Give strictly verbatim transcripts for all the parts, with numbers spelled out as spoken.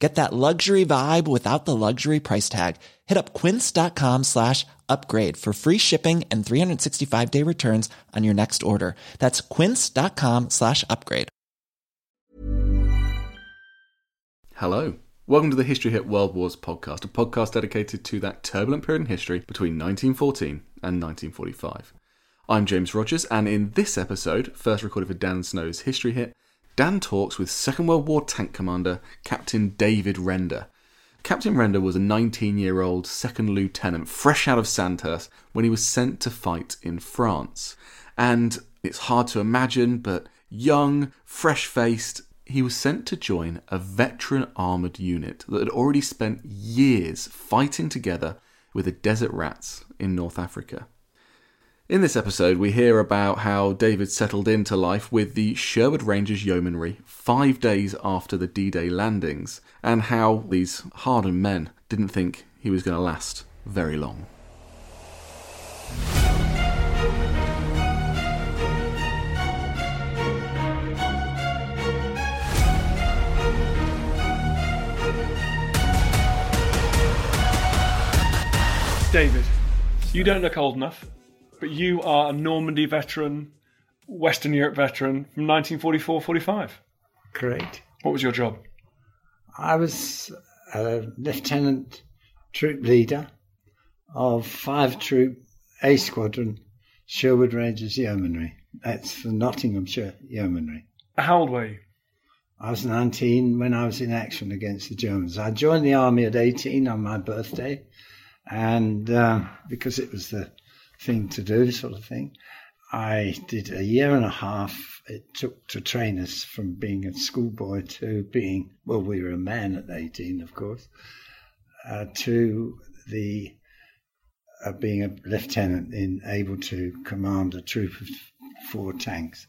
Get that luxury vibe without the luxury price tag. Hit up quince.com slash upgrade for free shipping and three sixty-five day returns on your next order. That's quince.com slash upgrade. Hello. Welcome to the History Hit World Wars podcast, a podcast dedicated to that turbulent period in history between nineteen fourteen and nineteen forty-five. I'm James Rogers, and in this episode, first recorded for Dan Snow's History Hit, Dan talks with Second World War tank commander Captain David Render. Captain Render was a nineteen-year-old second lieutenant fresh out of Sandhurst when he was sent to fight in France. And it's hard to imagine, but young, fresh-faced, he was sent to join a veteran armoured unit that had already spent years fighting together with the Desert Rats in North Africa. In this episode, we hear about how David settled into life with the Sherwood Rangers Yeomanry five days after the D-Day landings, and how these hardened men didn't think he was going to last very long. David, you don't look old enough. But you are a Normandy veteran, Western Europe veteran from nineteen forty-four forty-five. Correct. What was your job? I was a lieutenant troop leader of five troop A Squadron, Sherwood Rangers Yeomanry. That's for Nottinghamshire Yeomanry. How old were you? I was nineteen when I was in action against the Germans. I joined the army at eighteen on my birthday, and uh, because it was the thing to do sort of thing. I did a year and a half it took to train us from being a schoolboy to being, well, we were a man at eighteen, of course, uh, to the uh, being a lieutenant and able to command a troop of four tanks.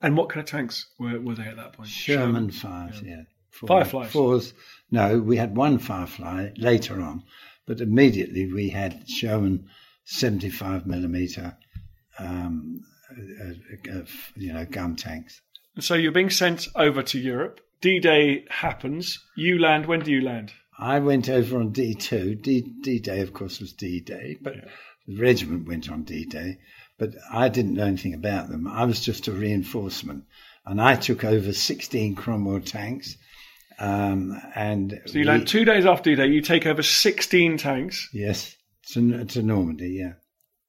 And what kind of tanks were, were they at that point? Sherman, Sherman fives, yeah. yeah four, Fireflies? Fours. No, we had one Firefly later on, but immediately we had Sherman seventy-five millimeter, um, uh, uh, you know, gun tanks. So you're being sent over to Europe. D-Day happens. You land. When do you land? I went over on D two. D- D-Day, of course, was D-Day, but yeah. The regiment went on D-Day. But I didn't know anything about them. I was just a reinforcement, and I took over sixteen Cromwell tanks. Um, and so you we... land two days after D-Day. You take over sixteen tanks. Yes. To, to Normandy, yeah.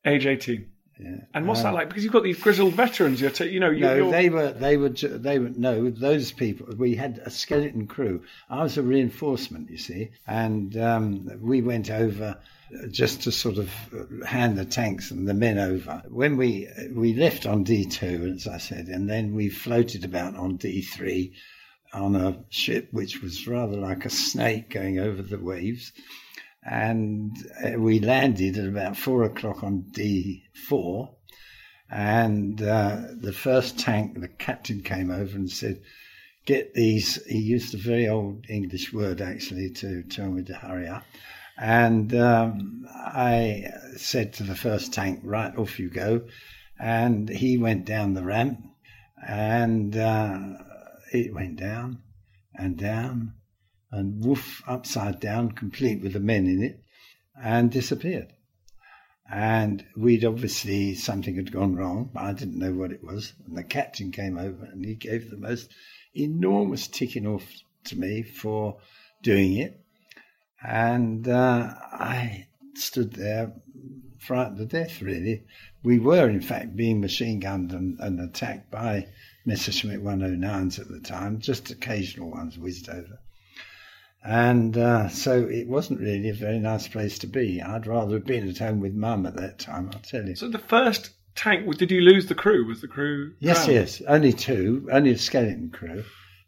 Age eighteen. Yeah. And what's uh, that like? Because you've got these grizzled veterans. You're, t- you know, you're, no, you're... they were, they were, they were. No, those people. We had a skeleton crew. I was a reinforcement, you see, and um, we went over just to sort of hand the tanks and the men over. When we we left on D two, as I said, and then we floated about on D three, on a ship which was rather like a snake going over the waves. And we landed at about four o'clock on D four, and uh, the first tank, the captain came over and said, get these, he used a very old English word actually to tell me to hurry up, and um, I said to the first tank, right, off you go, and he went down the ramp, and uh, it went down and down, and woof, upside down, complete with the men in it, and disappeared. And we'd obviously, something had gone wrong, but I didn't know what it was. And the captain came over and he gave the most enormous ticking off to me for doing it. and uh, I stood there frightened to death, really. We were, in fact, being machine gunned and, and attacked by Messerschmitt one oh nines at the time, just occasional ones whizzed over. And uh, so it wasn't really a very nice place to be. I'd rather have been at home with Mum at that time, I'll tell you. So the first tank, did you lose the crew? Was the crew drowned? Yes, yes, only two, only a skeleton crew.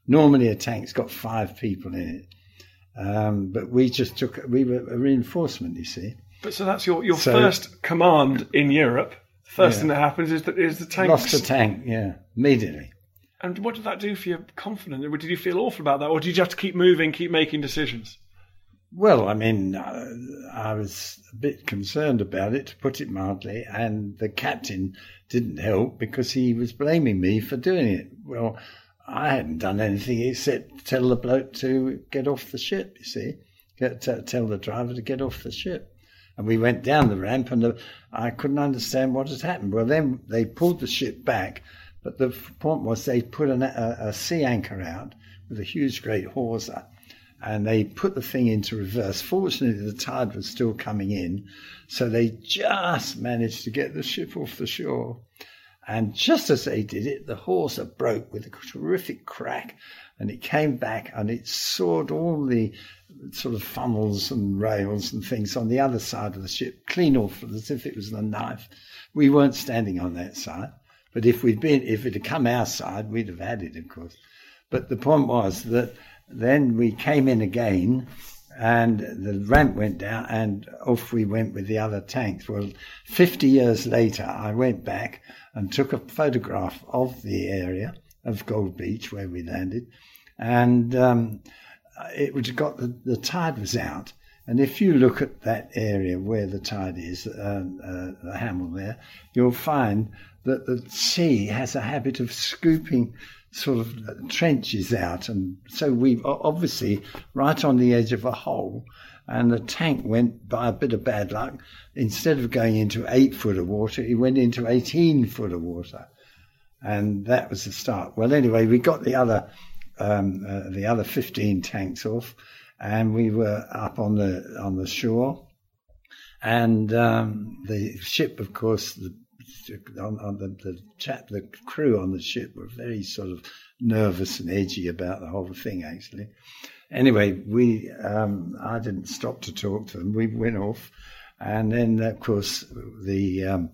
Normally a tank's got five people in it, um, but we just took, we were a reinforcement, you see. But so that's your, your so, first command in Europe. The first yeah. thing that happens is that is the tank. Lost the tank, yeah, immediately. And what did that do for your confidence? Did you feel awful about that, or did you have to keep moving, keep making decisions? Well, I mean, I, I was a bit concerned about it, to put it mildly, and the captain didn't help because he was blaming me for doing it. Well, I hadn't done anything except tell the bloke to get off the ship, you see, get, t- tell the driver to get off the ship. And we went down the ramp, and the, I couldn't understand what had happened. Well, then they pulled the ship back, but the point was they put an, a, a sea anchor out with a huge great hawser, and they put the thing into reverse. Fortunately, the tide was still coming in, so they just managed to get the ship off the shore. And just as they did it, the hawser broke with a terrific crack, and it came back, and it sawed all the sort of funnels and rails and things on the other side of the ship, clean off as if it was a knife. We weren't standing on that side, but if we'd been, if it had come our side, we'd have had it, of course. But the point was that then we came in again, and the ramp went down, and off we went with the other tanks. Well, fifty years later, I went back and took a photograph of the area of Gold Beach where we landed, and um, it got the, the tide was out. And if you look at that area where the tide is, uh, uh, the Hamble there, you'll find that the sea has a habit of scooping sort of trenches out. And so we obviously right on the edge of a hole, and the tank went, by a bit of bad luck, instead of going into eight foot of water, it went into eighteen foot of water. And that was the start. Well, anyway, we got the other um, uh, the other fifteen tanks off, and we were up on the on the shore. And um, the ship, of course, the on, on the, the chap, the crew on the ship were very sort of nervous and edgy about the whole thing, actually. Anyway, we um, I didn't stop to talk to them. We went off, and then, of course, the Um,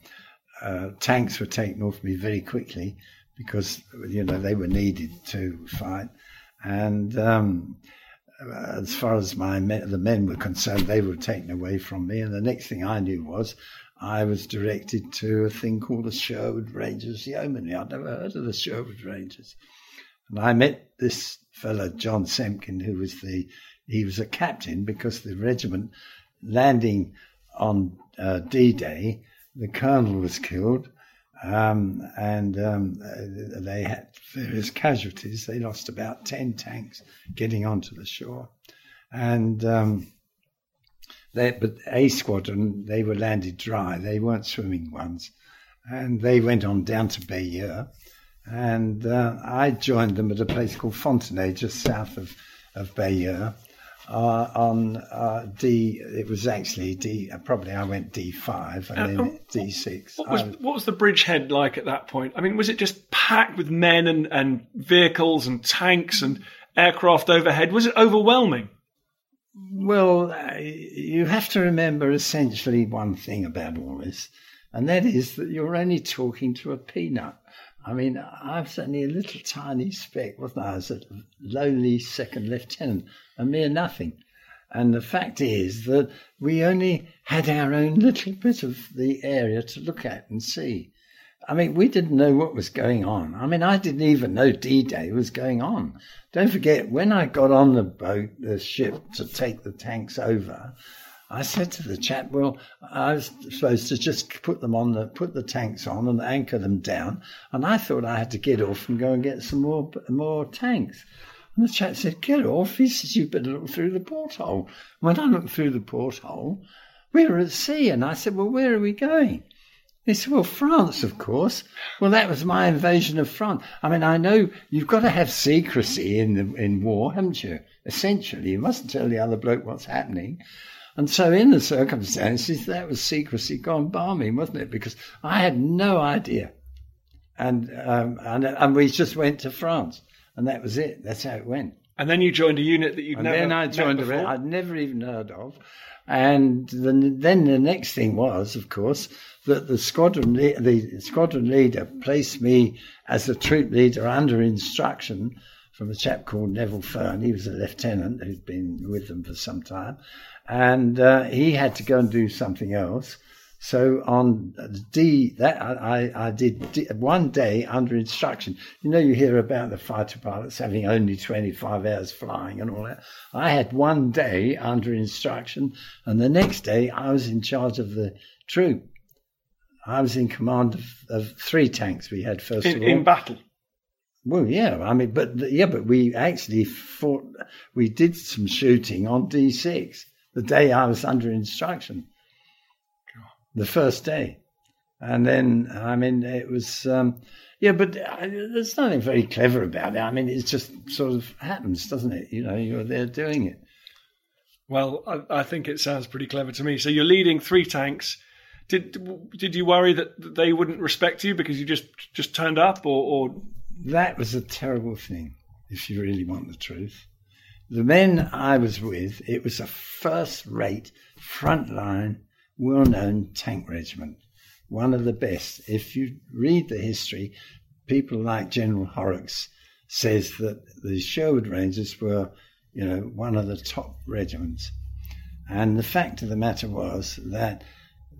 Uh, tanks were taken off me very quickly because, you know, they were needed to fight. And um, as far as my men, the men were concerned, they were taken away from me. And the next thing I knew was I was directed to a thing called the Sherwood Rangers Yeomanry. I'd never heard of the Sherwood Rangers. And I met this fellow, John Semken, who was the, he was a captain, because the regiment landing on uh, D-Day, the colonel was killed, um, and um, they had various casualties. They lost about ten tanks getting onto the shore. And um, they, but A Squadron, they were landed dry. They weren't swimming ones. And they went on down to Bayeux. And uh, I joined them at a place called Fontenay, just south of, of Bayeux. Uh, on uh, D, it was actually D. Uh, probably I went D five and uh, then um, D six. What was, I, what was the bridgehead like at that point? I mean, was it just packed with men and, and vehicles and tanks and aircraft overhead? Was it overwhelming? Well, uh, you have to remember essentially one thing about all this, and that is that you're only talking to a peanut. I mean, I was only a little tiny speck, wasn't I? I was a lowly second lieutenant, a mere nothing. And the fact is that we only had our own little bit of the area to look at and see. I mean, we didn't know what was going on. I mean, I didn't even know D-Day was going on. Don't forget, when I got on the boat, the ship, to take the tanks over, I said to the chap, well, I was supposed to just put them on, the, put the tanks on and anchor them down. And I thought I had to get off and go and get some more more tanks. And the chap said, get off. He says, you better look through the porthole. When I looked through the porthole, we were at sea. And I said, well, where are we going? He said, well, France, of course. Well, that was my invasion of France. I mean, I know you've got to have secrecy in the, in war, haven't you? Essentially, you mustn't tell the other bloke what's happening. And so in the circumstances, that was secrecy gone barming, wasn't it? Because I had no idea. And, um, and, and we just went to France. And that was it. That's how it went. And then you joined a unit that you'd and never then I joined met before. A, I'd never even heard of. And then, then the next thing was, of course, that the squadron le- the squadron leader placed me as a troop leader under instruction from a chap called Neville Fern. He was a lieutenant who'd been with them for some time. And uh, he had to go and do something else. So on D, that I, I did D, one day under instruction. You know, you hear about the fighter pilots having only twenty-five hours flying and all that. I had one day under instruction, and the next day I was in charge of the troop. I was in command of, of three tanks we had first in, of all. In battle? Well, yeah, I mean, but yeah, but we actually fought, we did some shooting on D six the day I was under instruction. The first day. And then, I mean, it was, um, yeah, but I, there's nothing very clever about it. I mean, it just sort of happens, doesn't it? You know, you're there doing it. Well, I, I think it sounds pretty clever to me. So you're leading three tanks. Did did you worry that they wouldn't respect you because you just, just turned up or, or? That was a terrible thing, if you really want the truth. The men I was with, it was a first-rate, frontline, well-known tank regiment, one of the best. If you read the history, people like General Horrocks says that the Sherwood Rangers were, you know, one of the top regiments. And the fact of the matter was that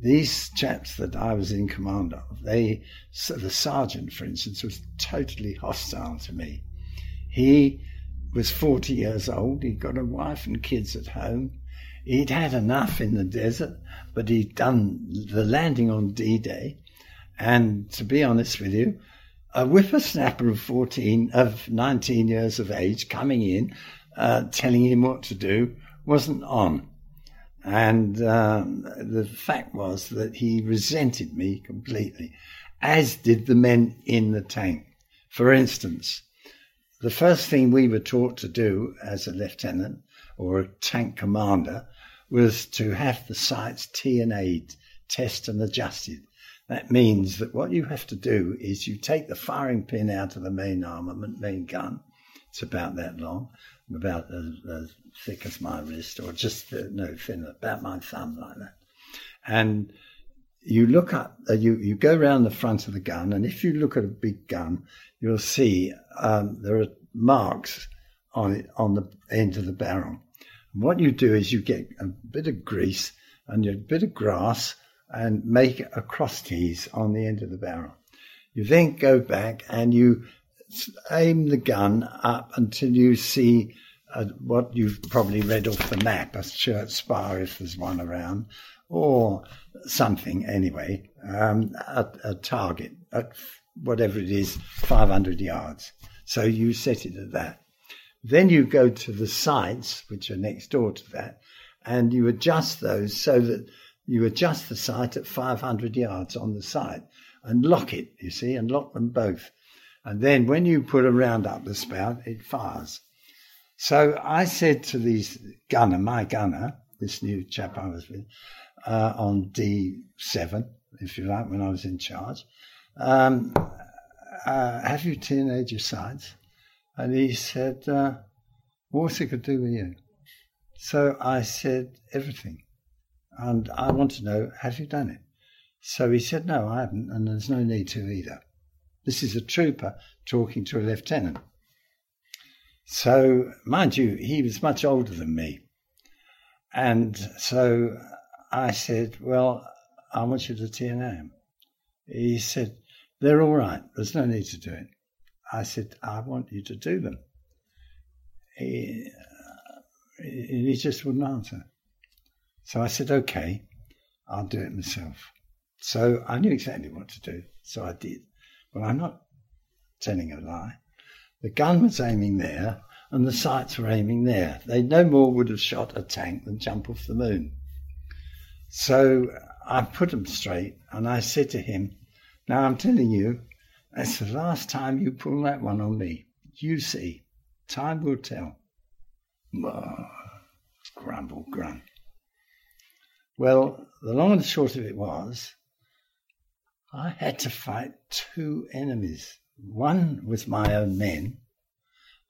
these chaps that I was in command of, they, so the sergeant, for instance, was totally hostile to me. He was forty years old. He'd got a wife and kids at home. He'd had enough in the desert, but he'd done the landing on D-Day. And to be honest with you, a whippersnapper of fourteen, of nineteen years of age coming in, uh, telling him what to do, wasn't on. And um, the fact was that he resented me completely, as did the men in the tank. For instance, the first thing we were taught to do as a lieutenant or a tank commander was to have the sights T and A'd, test and adjusted. That means that what you have to do is you take the firing pin out of the main armament, main gun. It's about that long, about as, as thick as my wrist, or just, no, thinner, about my thumb like that. And you look up, uh, you, you go round the front of the gun, and if you look at a big gun, you'll see um, there are marks on it, on the end of the barrel. What you do is you get a bit of grease and a bit of grass and make a cross tease on the end of the barrel. You then go back and you aim the gun up until you see uh, what you've probably read off the map, a shirt spire if there's one around, or something anyway, um, a, a target at whatever it is, five hundred yards. So you set it at that. Then you go to the sights, which are next door to that, and you adjust those so that you adjust the sight at five hundred yards on the sight and lock it, you see, and lock them both. And then when you put a round up the spout, it fires. So I said to these gunner, my gunner, this new chap I was with, uh, on D seven, if you like, when I was in charge, um, uh, have you T and A'd your sights? And he said, uh, what's it could do with you? So I said, everything. And I want to know, have you done it? So he said, no, I haven't, and there's no need to either. This is a trooper talking to a lieutenant. So, mind you, he was much older than me. And so I said, well, I want you to T and A him. He said, they're all right, there's no need to do it. I said, I want you to do them. He, uh, he just wouldn't answer. So I said, okay, I'll do it myself. So I knew exactly what to do, so I did. But I'm not telling a lie. The gun was aiming there, and the sights were aiming there. They no more would have shot a tank than jump off the moon. So I put him straight and I said to him, now I'm telling you, that's the last time you pull that one on me. You see, time will tell. Oh, grumble, grunt. Well, the long and short of it was, I had to fight two enemies. One was my own men,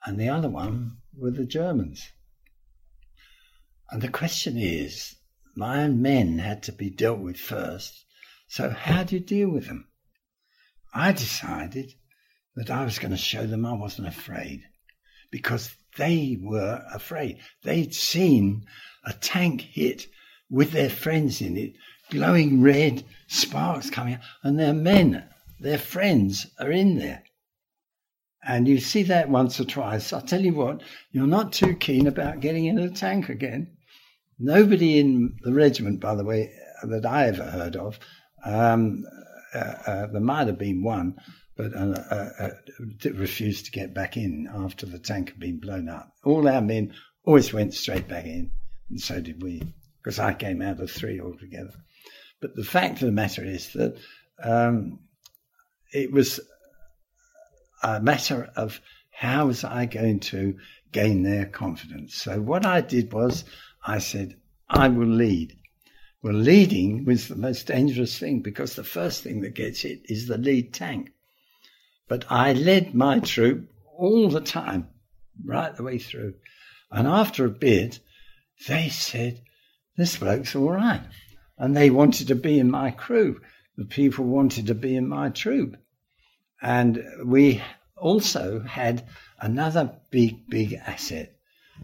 and the other one were the Germans. And the question is, my own men had to be dealt with first, so how do you deal with them? I decided that I was going to show them I wasn't afraid, because they were afraid. They'd seen a tank hit with their friends in it, glowing red, sparks coming out, and their men, their friends, are in there. And you see that once or twice. I'll tell you what, you're not too keen about getting in a tank again. Nobody in the regiment, by the way, that I ever heard of, um, uh, uh, there might have been one, but uh, uh, uh, refused to get back in after the tank had been blown up. All our men always went straight back in, and so did we, because I came out of three altogether. But the fact of the matter is that um, it was a matter of how was I going to gain their confidence. So what I did was I said, I will lead. Well, leading was the most dangerous thing, because the first thing that gets hit is the lead tank. But I led my troop all the time, right the way through. And after a bit, they said, this bloke's all right. And they wanted to be in my crew. The people wanted to be in my troop. And we also had another big, big asset.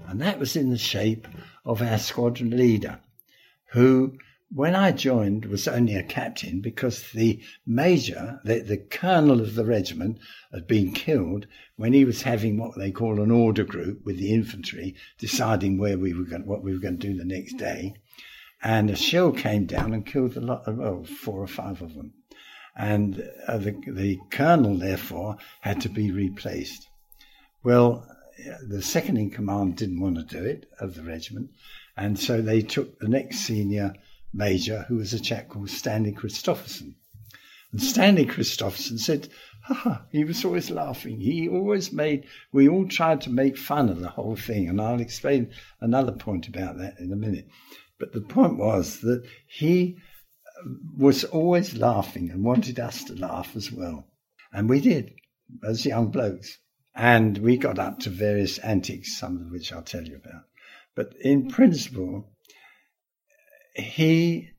And that was in the shape of our squadron leader, who, when I joined, was only a captain, because the major, the, the colonel of the regiment, had been killed when he was having what they call an order group with the infantry, deciding where we were going, what we were going to do the next day. And a shell came down and killed a lot of, well, four or five of them. And uh, the, the colonel, therefore, had to be replaced. Well, the second in command didn't want to do it, of the regiment, and so they took the next senior major, who was a chap called Stanley Christopherson. And Stanley Christopherson said, ha, he was always laughing. He always made, we all tried to make fun of the whole thing, and I'll explain another point about that in a minute. But the point was that he was always laughing and wanted us to laugh as well. And we did, as young blokes. And we got up to various antics, some of which I'll tell you about. But in principle, he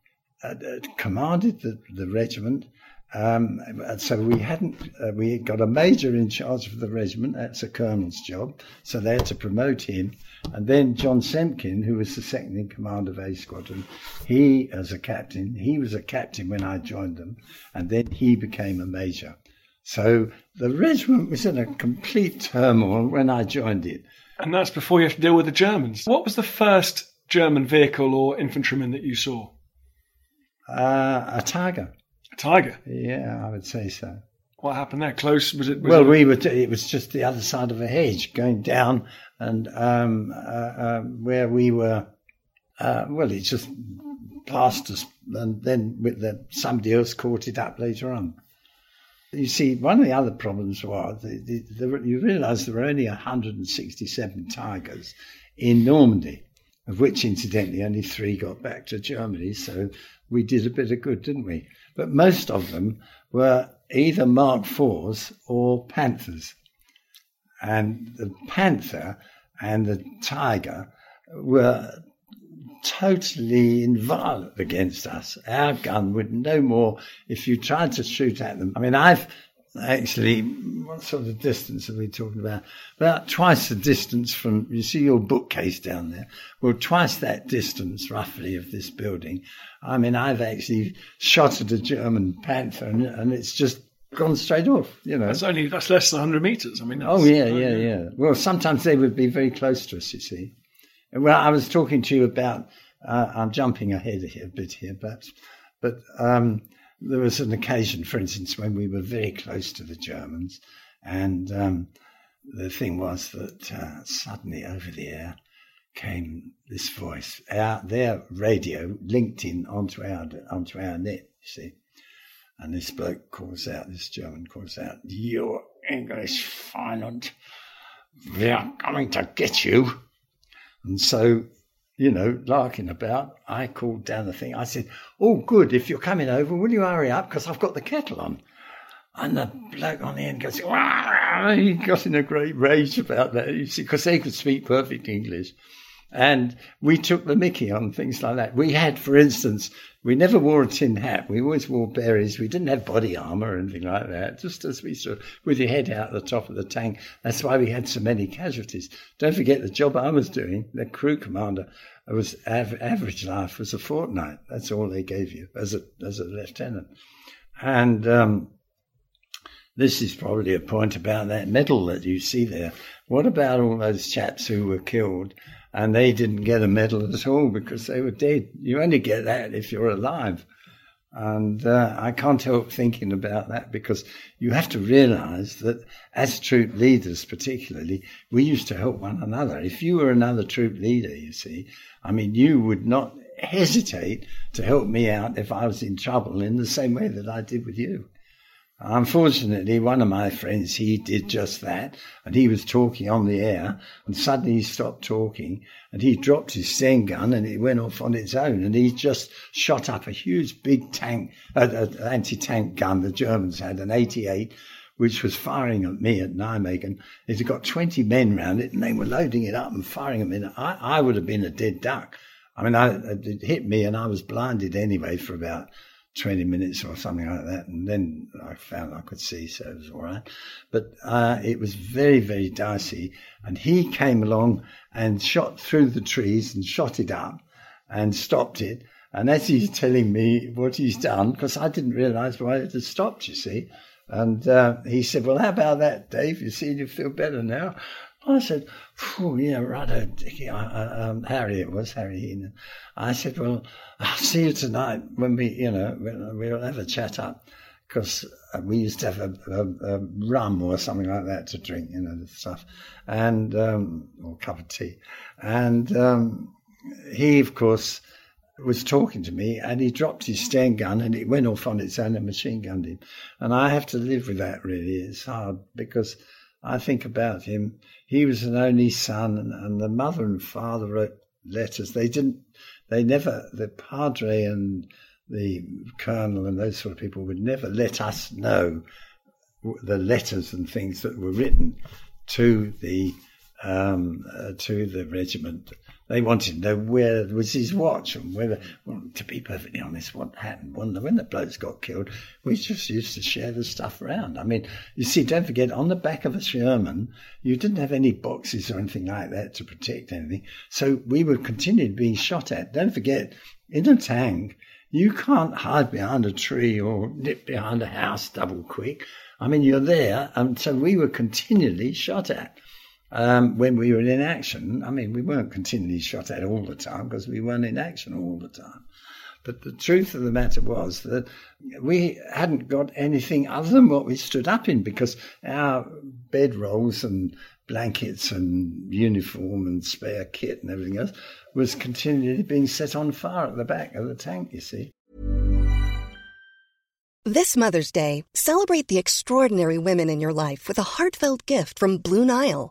uh, commanded the, the regiment. Um, so we hadn't, uh, we had got a major in charge of the regiment. That's a colonel's job. So they had to promote him. And then John Semken, who was the second in command of A Squadron, he, as a captain, he was a captain when I joined them. And then he became a major. So the regiment was in a complete turmoil when I joined it. And that's before you have to deal with the Germans. What was the first German vehicle or infantryman that you saw? Uh, a Tiger. A Tiger? Yeah, I would say so. What happened there? Close? Was it? Was well, it... we were. T- it was just the other side of a hedge going down, and um, uh, uh, where we were. Uh, well, it just passed us, and then with the, somebody else caught it up later on. You see, one of the other problems was the, the, the, you realise there were only one hundred sixty-seven Tigers in Normandy, of which, incidentally, only three got back to Germany, so we did a bit of good, didn't we? But most of them were either Mark fours or Panthers. And the Panther and the Tiger were totally inviolate against us. Our gun would no more, if you tried to shoot at them. I mean, I've actually, what sort of distance are we talking about? About twice the distance from, you see your bookcase down there? Well, twice that distance, roughly, of this building. I mean, I've actually shot at a German Panther, and, and it's just gone straight off, you know. That's only, that's less than one hundred metres. I mean, that's, oh, yeah, yeah, yeah, yeah. Well, sometimes they would be very close to us, you see. Well, I was talking to you about, uh, I'm jumping ahead here, a bit here, but, but um, there was an occasion, for instance, when we were very close to the Germans, and um, the thing was that uh, suddenly over the air came this voice. Our, their radio linked in onto our onto our net, you see. And this bloke calls out, this German calls out, "You English Finland, we are coming to get you." And so, you know, larking about, I called down the thing. I said, "Oh, good, if you're coming over, will you hurry up? Because I've got the kettle on." And the bloke on the end goes, "Wah!" He got in a great rage about that, you see, because they could speak perfect English. And we took the mickey on things like that. We had, for instance, we never wore a tin hat. We always wore berets. We didn't have body armour or anything like that, just as we sort of, with your head out the top of the tank. That's why we had so many casualties. Don't forget the job I was doing, the crew commander, was av- average life was a fortnight. That's all they gave you as a as a lieutenant. And um, this is probably a point about that medal that you see there. What about all those chaps who were killed? And they didn't get a medal at all because they were dead. You only get that if you're alive. And uh, I can't help thinking about that, because you have to realise that as troop leaders particularly, we used to help one another. If you were another troop leader, you see, I mean, you would not hesitate to help me out if I was in trouble in the same way that I did with you. Unfortunately, one of my friends, he did just that, and he was talking on the air, and suddenly he stopped talking, and he dropped his Sten gun, and it went off on its own, and he just shot up a huge big tank, uh, uh, anti-tank gun the Germans had, an eighty-eight, which was firing at me at Nijmegen. It had got twenty men round it, and they were loading it up and firing at me. I, I would have been a dead duck. I mean, I, it hit me, and I was blinded anyway for about twenty minutes or something like that, and then I found I could see, so it was all right. But uh, it was very, very dicey, and he came along and shot through the trees and shot it up and stopped it. And as he's telling me what he's done, because I didn't realise why it had stopped, you see, and uh, he said, "Well, how about that, Dave? You see, you feel better now." I said, "Oh, yeah, righto, Dickie." I, I, um, Harry, it was, Harry Heenan. I said, "Well, I'll see you tonight when we, you know, when we'll have a chat up," because we used to have a, a, a rum or something like that to drink, you know, the stuff, and um, or a cup of tea. And um, he, of course, was talking to me, and he dropped his Sten gun, and it went off on its own and machine gunned him. And I have to live with that, really. It's hard, because I think about him. He was an only son, and, and the mother and father wrote letters. They didn't, they never, the padre and the colonel and those sort of people would never let us know the letters and things that were written to the um, uh, to the regiment. They wanted to know where was his watch and whether, well, to be perfectly honest, what happened. When the, when the blokes got killed, we just used to share the stuff around. I mean, you see, don't forget, on the back of a Sherman, you didn't have any boxes or anything like that to protect anything. So we would continue being shot at. Don't forget, in a tank, you can't hide behind a tree or nip behind a house double quick. I mean, you're there, and so we were continually shot at. Um, when we were in action, I mean, we weren't continually shot at all the time because we weren't in action all the time. But the truth of the matter was that we hadn't got anything other than what we stood up in, because our bedrolls and blankets and uniform and spare kit and everything else was continually being set on fire at the back of the tank, you see. This Mother's Day, celebrate the extraordinary women in your life with a heartfelt gift from Blue Nile.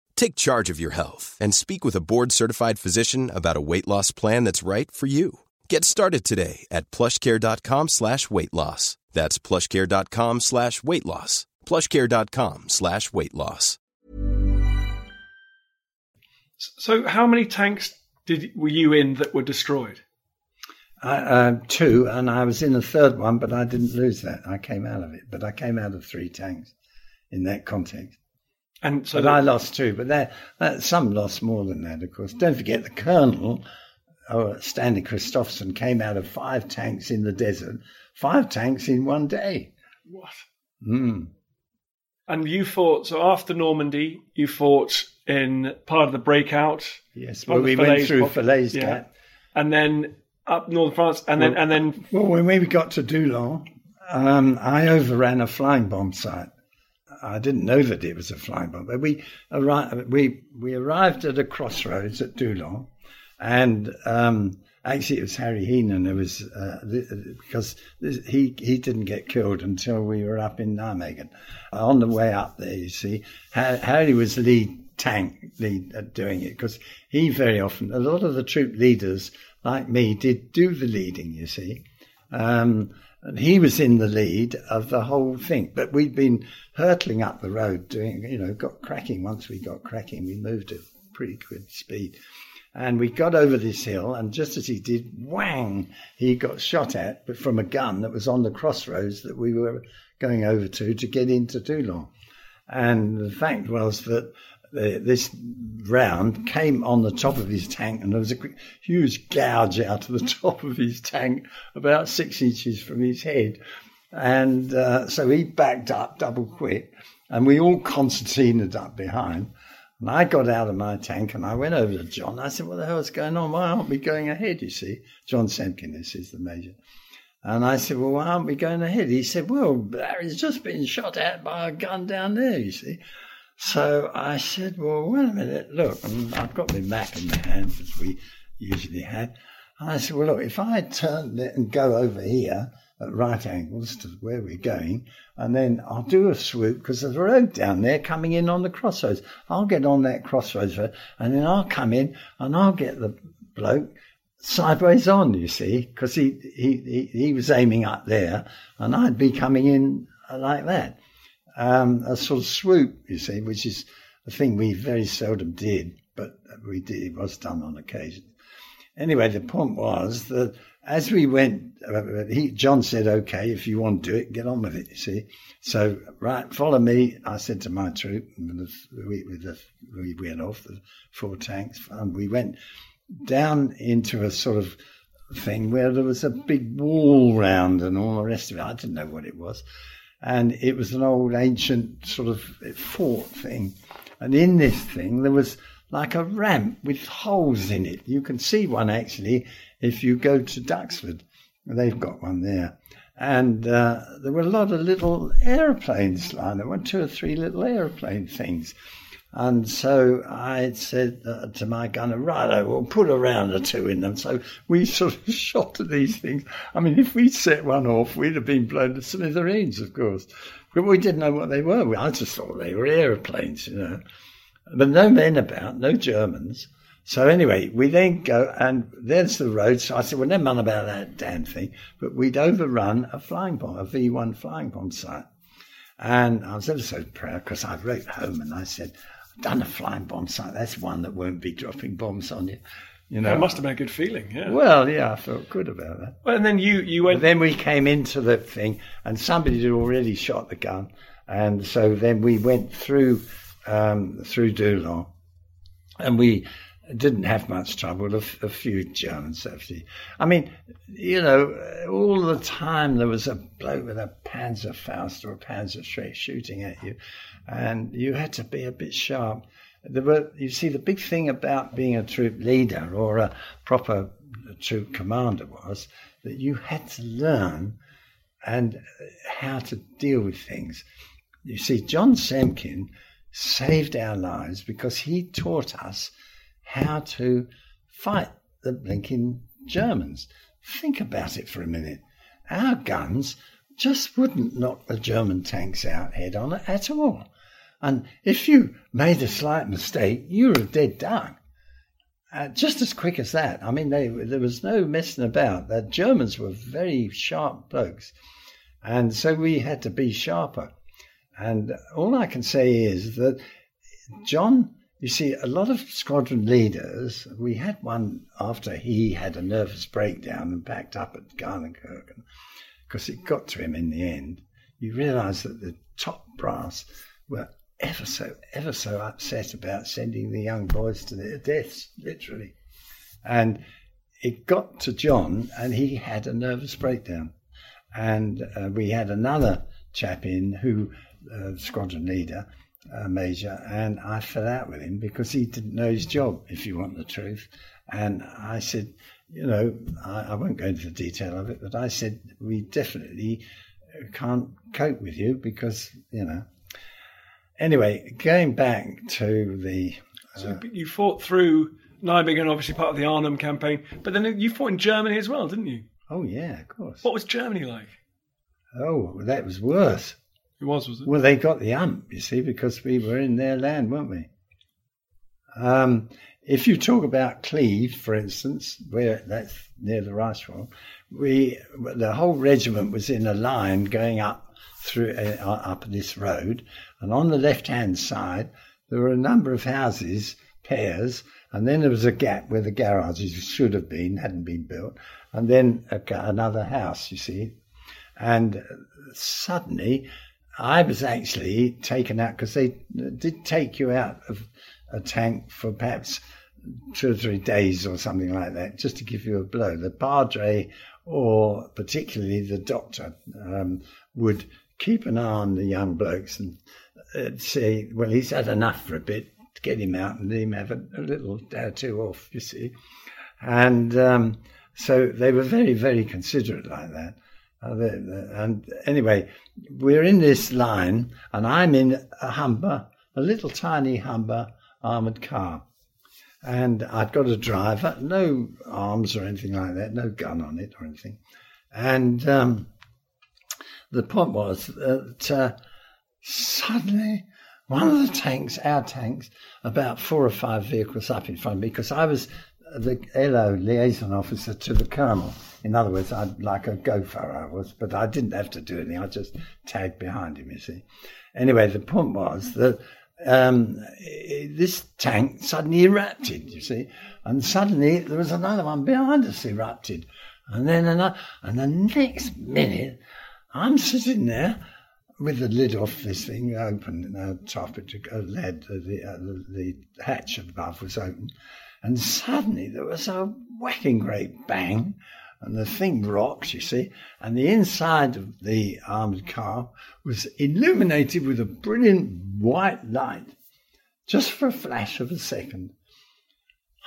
Take charge of your health and speak with a board-certified physician about a weight loss plan that's right for you. Get started today at PlushCare.com slash weight loss. That's PlushCare.com slash weight loss. PlushCare.com slash weight loss. So how many tanks did were you in that were destroyed? I, uh, two, and I was in the third one, but I didn't lose that. I came out of it, but I came out of three tanks in that context. And so but that, I lost two, but that, that, some lost more than that, of course. Don't forget the colonel, or Stanley Christopherson, came out of five tanks in the desert, five tanks in one day. What? Mm. And you fought, so after Normandy, you fought in part of the breakout. Yes, well, we went through Falaise Gap. Yeah. And then up northern France, and well, then... and then. Well, when we got to Doullens, um, I overran a flying bomb site. I didn't know that it was a flying bomb, but we, arri- we, we arrived at a crossroads at Doullens, and... Um, Actually, it was Harry Heenan who was, uh, th- because this, he, he didn't get killed until we were up in Nijmegen. Uh, on the way up there, you see, ha- Harry was lead tank, lead at doing it, because he very often, a lot of the troop leaders, like me, did do the leading, you see. Um, and he was in the lead of the whole thing. But we'd been hurtling up the road, doing, you know, got cracking. Once we got cracking, we moved at pretty good speed. And we got over this hill, and just as he did, whang, he got shot at but from a gun that was on the crossroads that we were going over to to get into Doullens. And the fact was that the, this round came on the top of his tank, and there was a quick, huge gouge out of the top of his tank, about six inches from his head. And uh, so he backed up double quick, and we all concertinaed up behind. And I got out of my tank and I went over to John. I said, what the hell's going on? Why aren't we going ahead, you see? John Semken, this is the major. And I said, well, why aren't we going ahead? He said, well, Harry's just been shot at by a gun down there, you see. So I said, well, wait a minute, look. And I've got my map in my hand, as we usually had. And I said, well, look, if I turn and go over here at right angles to where we're going, and then I'll do a swoop, because there's a road down there coming in on the crossroads. I'll get on that crossroads road, and then I'll come in, and I'll get the bloke sideways on, you see, because he, he, he, he was aiming up there, and I'd be coming in like that. Um, a sort of swoop, you see, which is a thing we very seldom did, but we did. It was done on occasion. Anyway, the point was that as we went, he, John said, okay, if you want to do it, get on with it, you see. So, right, follow me, I said to my troop, and we, we went off the four tanks, and we went down into a sort of thing where there was a big wall round and all the rest of it. I didn't know what it was. And it was an old ancient sort of fort thing. And in this thing, there was like a ramp with holes in it. You can see one, actually, if you go to Duxford. They've got one there. And uh, there were a lot of little aeroplanes lying. There were two or three little aeroplane things. And so I said uh, to my gunner, righto, we'll put a round or two in them. So we sort of shot at these things. I mean, if we'd set one off, we'd have been blown to smithereens, of course. But we didn't know what they were. I just thought they were aeroplanes, you know. But no men about, no Germans. So anyway, we then go, and there's the road. So I said, well, never mind about that damn thing. But we'd overrun a flying bomb, a V one flying bomb site. And I was ever so proud, because I wrote home and I said, I've done a flying bomb site. That's one that won't be dropping bombs on you. You know, that must have been a good feeling, yeah. Well, yeah, I felt good about that. Well, and then you, you went... But then we came into the thing, and somebody had already shot the gun. And so then we went through... Um, through Doullens, and we didn't have much trouble. A, f- a few Germans, actually. I mean, you know, all the time there was a bloke with a Panzerfaust or a Panzerschreck shooting at you, and you had to be a bit sharp. There were, you see, the big thing about being a troop leader or a proper troop commander was that you had to learn and how to deal with things. You see, John Semken saved our lives because he taught us how to fight the blinking Germans. Think about it for a minute. Our guns just wouldn't knock the German tanks out head on at all. And if you made a slight mistake, you were a dead duck. Uh, just as quick as that. I mean, they, there was no messing about. The Germans were very sharp blokes. And so we had to be sharper. And all I can say is that John, you see, a lot of squadron leaders, we had one after he had a nervous breakdown and backed up at Garnenkirchen, because it got to him in the end. You realise that the top brass were ever so, ever so upset about sending the young boys to their deaths, literally. And it got to John, and he had a nervous breakdown. And uh, we had another chap in who, uh, squadron leader, uh, Major, and I fell out with him because he didn't know his job, if you want the truth. And I said, you know, I, I won't go into the detail of it, but I said, we definitely can't cope with you because, you know. Anyway, going back to the... Uh, so you fought through Nijmegen, obviously part of the Arnhem campaign, but then you fought in Germany as well, didn't you? Oh, yeah, of course. What was Germany like? Oh, that was worse. It was, was it? Well, they got the ump, you see, because we were in their land, weren't we? Um, if you talk about Cleve, for instance, where that's near the Reichswall, we the whole regiment was in a line going up through uh, up this road, and on the left-hand side there were a number of houses, pairs, and then there was a gap where the garages should have been, hadn't been built, and then a, another house, you see. And suddenly I was actually taken out, because they did take you out of a tank for perhaps two or three days or something like that, just to give you a blow. The padre, or particularly the doctor, um, would keep an eye on the young blokes and uh, say, well, he's had enough for a bit, get him out and let him have a, a little day or two off, you see. And um, so they were very, very considerate like that. Uh, the, the, and anyway, we're in this line, and I'm in a Humber, a little tiny Humber armoured car, and I'd got a driver, no arms or anything like that, no gun on it or anything. And um, the point was that uh, suddenly one of the tanks, our tanks, about four or five vehicles up in front of me, because I was the L O liaison officer to the colonel. In other words, I'd like a gopher I was, but I didn't have to do anything. I just tagged behind him, you see. Anyway, the point was that um, this tank suddenly erupted, you see, and suddenly there was another one behind us erupted. And then another, and the next minute, I'm sitting there with the lid off this thing open, uh, top, it led, uh, the, uh, the hatch above was open, and suddenly there was a whacking great bang, and the thing rocked, you see, and the inside of the armoured car was illuminated with a brilliant white light, just for a flash of a second.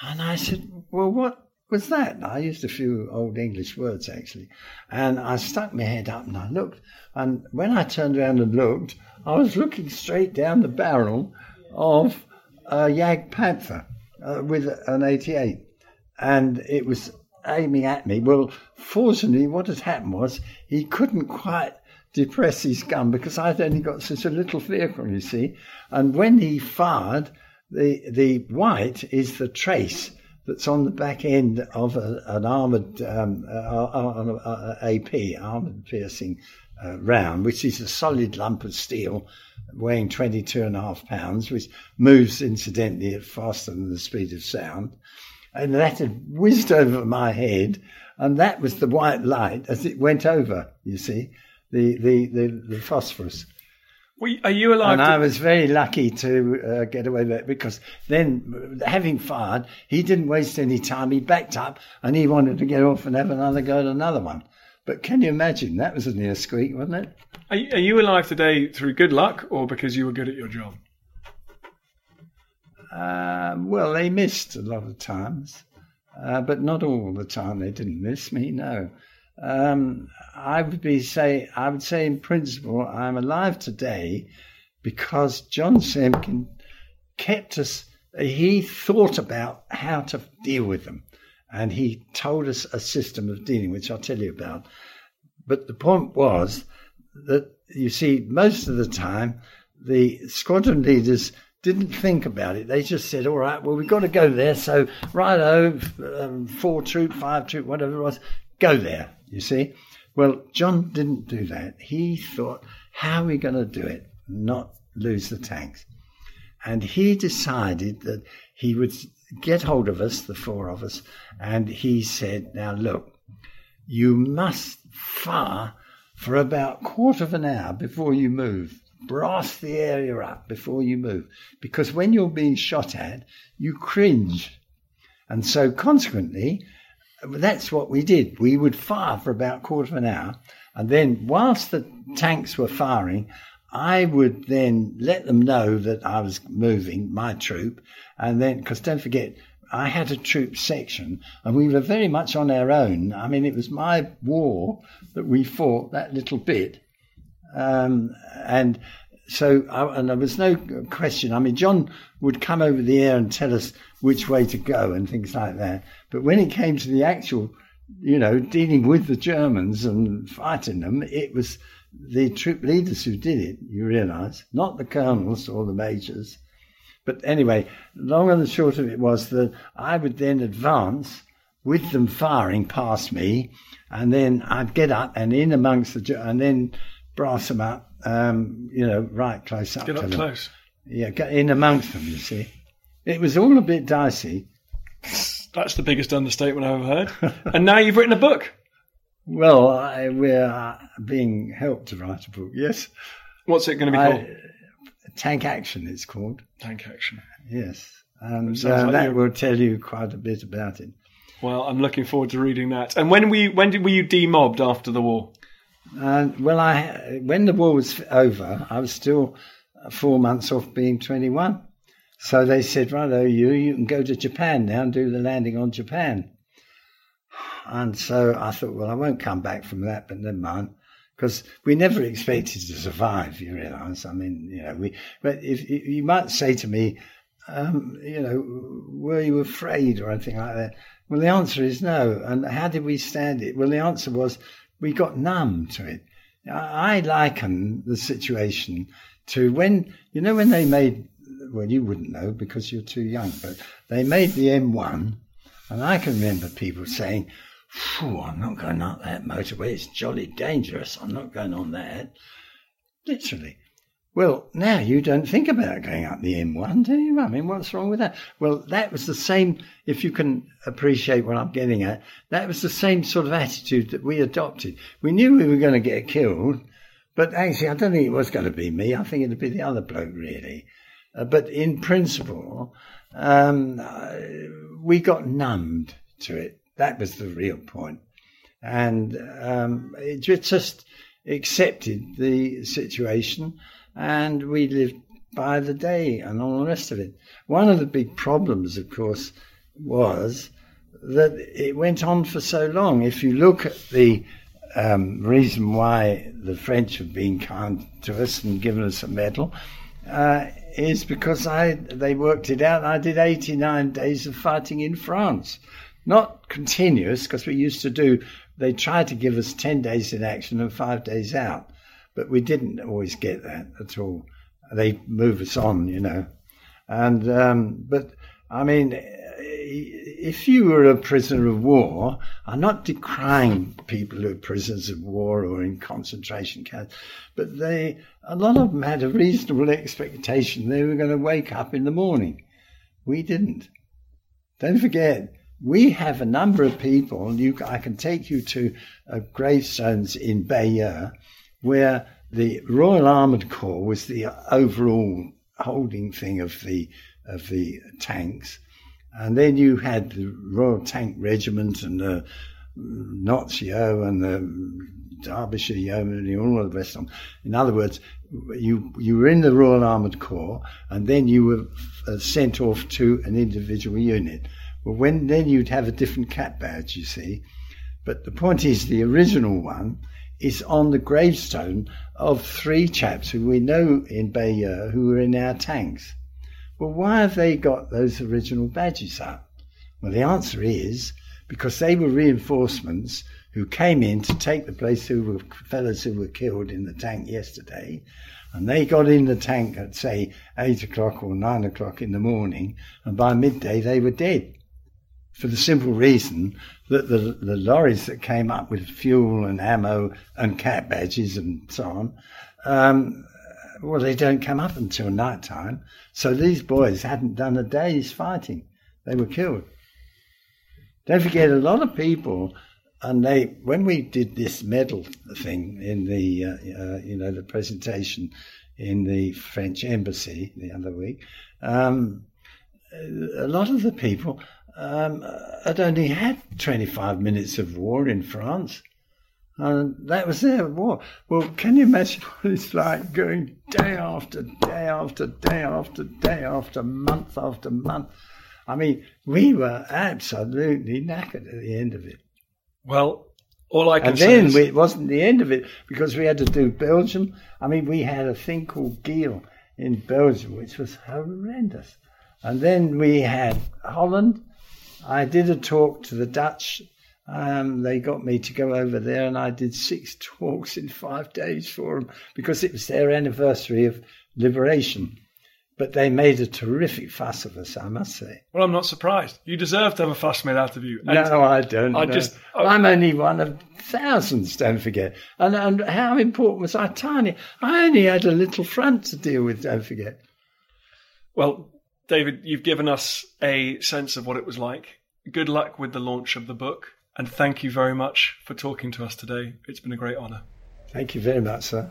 And I said, well, what was that? And I used a few old English words, actually. And I stuck my head up and I looked, and when I turned around and looked, I was looking straight down the barrel of a Yag Panther uh, with an eighty-eight, and it was aiming at me. Well, fortunately, what had happened was he couldn't quite depress his gun because I'd only got such a little vehicle, you see. And when he fired, the the white is the trace that's on the back end of a, an armoured um, uh, A P, armoured piercing uh, round, which is a solid lump of steel weighing twenty-two and a half pounds, which moves incidentally faster than the speed of sound. And that had whizzed over my head, and that was the white light as it went over, you see, the the, the, the phosphorus. Well, are you alive? And to- I was very lucky to uh, get away with it, because then, having fired, he didn't waste any time. He backed up, and he wanted to get off and have another go at another one. But can you imagine? That was a near squeak, wasn't it? Are you, are you alive today through good luck or because you were good at your job? Uh, well, they missed a lot of times, uh, but not all the time. They didn't miss me. No, um, I would be say I would say in principle I'm alive today because John Semken kept us, he thought about how to deal with them, and he told us a system of dealing, which I'll tell you about. But the point was that, you see, most of the time the squadron leaders didn't think about it. They just said, all right, well, we've got to go there, so righto, um, four troop, five troop, whatever it was, go there, you see. Well, John didn't do that. He thought, how are we going to do it, not lose the tanks? And he decided that he would get hold of us, the four of us, and he said, now look, you must fire for about a quarter of an hour before you move. Brass the area up before you move, because when you're being shot at, you cringe. And so consequently, that's what we did. We would fire for about a quarter of an hour, and then whilst the tanks were firing, I would then let them know that I was moving, my troop, and then, because don't forget, I had a troop section, and we were very much on our own. I mean, it was my war that we fought that little bit. Um, and so, I, and there was no question. I mean, John would come over the air and tell us which way to go and things like that. But when it came to the actual, you know, dealing with the Germans and fighting them, it was the troop leaders who did it, you realise, not the colonels or the majors. But anyway, long and the short of it was that I would then advance with them firing past me, and then I'd get up and in amongst the, and then brass them up, um, you know, right close up. Get up to them. Close. Yeah, get in amongst them, you see. It was all a bit dicey. That's the biggest understatement I've ever heard. And now you've written a book. Well, I, we're being helped to write a book, yes. What's it going to be called? I, Tank Action, it's called. Tank Action. Yes. And uh, like that you. Will tell you quite a bit about it. Well, I'm looking forward to reading that. And when, we, when did, were you demobbed after the war? Uh, well, I when the war was over, I was still four months off being twenty-one. So they said, righto, you, you can go to Japan now and do the landing on Japan. And so I thought, well, I won't come back from that, but never mind, because we never expected to survive, you realise. I mean, you know, we. But if, if you might say to me, um, you know, were you afraid or anything like that? Well, the answer is no. And how did we stand it? Well, the answer was, we got numb to it. I liken the situation to when, you know, when they made, well, you wouldn't know because you're too young, but they made the M one, and I can remember people saying, phew, I'm not going up that motorway, it's jolly dangerous, I'm not going on that. Literally. Well, now you don't think about going up the M one, do you? I mean, what's wrong with that? Well, that was the same, if you can appreciate what I'm getting at, that was the same sort of attitude that we adopted. We knew we were going to get killed, but actually I don't think it was going to be me. I think it would be the other bloke, really. Uh, but in principle, um, we got numbed to it. That was the real point. And um, it just accepted the situation, and we lived by the day and all the rest of it. One of the big problems, of course, was that it went on for so long. If you look at the um, reason why the French have been kind to us and given us a medal, uh, is because I they worked it out. I did eighty-nine days of fighting in France. Not continuous, because we used to do, they tried to give us ten days in action and five days out. But we didn't always get that at all. They move us on, you know. And um, but, I mean, if you were a prisoner of war, I'm not decrying people who are prisoners of war or in concentration camps, but they, a lot of them had a reasonable expectation they were going to wake up in the morning. We didn't. Don't forget, we have a number of people, and you, I can take you to uh, gravestones in Bayeux, where the Royal Armoured Corps was the overall holding thing of the of the tanks. And then you had the Royal Tank Regiment and the Notts Yeo and the Derbyshire Yeomanry and all of the rest of them. In other words, you, you were in the Royal Armoured Corps, and then you were sent off to an individual unit. Well, when then you'd have a different cap badge, you see. But the point is, the original one is on the gravestone of three chaps who we know in Bayeux who were in our tanks. Well, why have they got those original badges up? Well, the answer is because they were reinforcements who came in to take the place who were fellas who were killed in the tank yesterday, and they got in the tank at, say, eight o'clock or nine o'clock in the morning, and by midday they were dead, for the simple reason that the, the lorries that came up with fuel and ammo and cat badges and so on, um, well, they don't come up until night time. So these boys hadn't done a day's fighting. They were killed. Don't forget, a lot of people, and they, when we did this medal thing in the, uh, uh, you know, the presentation in the French embassy the other week, um, a lot of the people um, had only had twenty-five minutes of war in France. And that was their war. Well, can you imagine what it's like going day after day after day after day after month after month? I mean, we were absolutely knackered at the end of it. Well, all I can and say And then is... we, it wasn't the end of it, because we had to do Belgium. I mean, we had a thing called Geel in Belgium, which was horrendous. And then we had Holland. I did a talk to the Dutch. Um, they got me to go over there, and I did six talks in five days for them because it was their anniversary of liberation. But they made a terrific fuss of us, I must say. Well, I'm not surprised. You deserve to have a fuss made out of you. And no, I don't. I no. just, I... I'm only one of thousands, don't forget. And, and how important was I? Tiny. I only had a little front to deal with, don't forget. Well, David, you've given us a sense of what it was like. Good luck with the launch of the book. And thank you very much for talking to us today. It's been a great honour. Thank you very much, sir.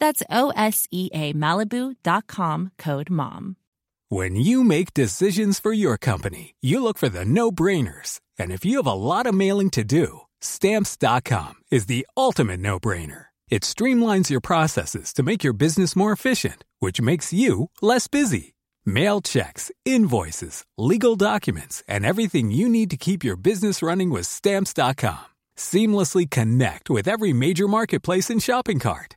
That's O S E A Malibu dot com, code MOM. When you make decisions for your company, you look for the no-brainers. And if you have a lot of mailing to do, Stamps dot com is the ultimate no-brainer. It streamlines your processes to make your business more efficient, which makes you less busy. Mail checks, invoices, legal documents, and everything you need to keep your business running with Stamps dot com. Seamlessly connect with every major marketplace and shopping cart.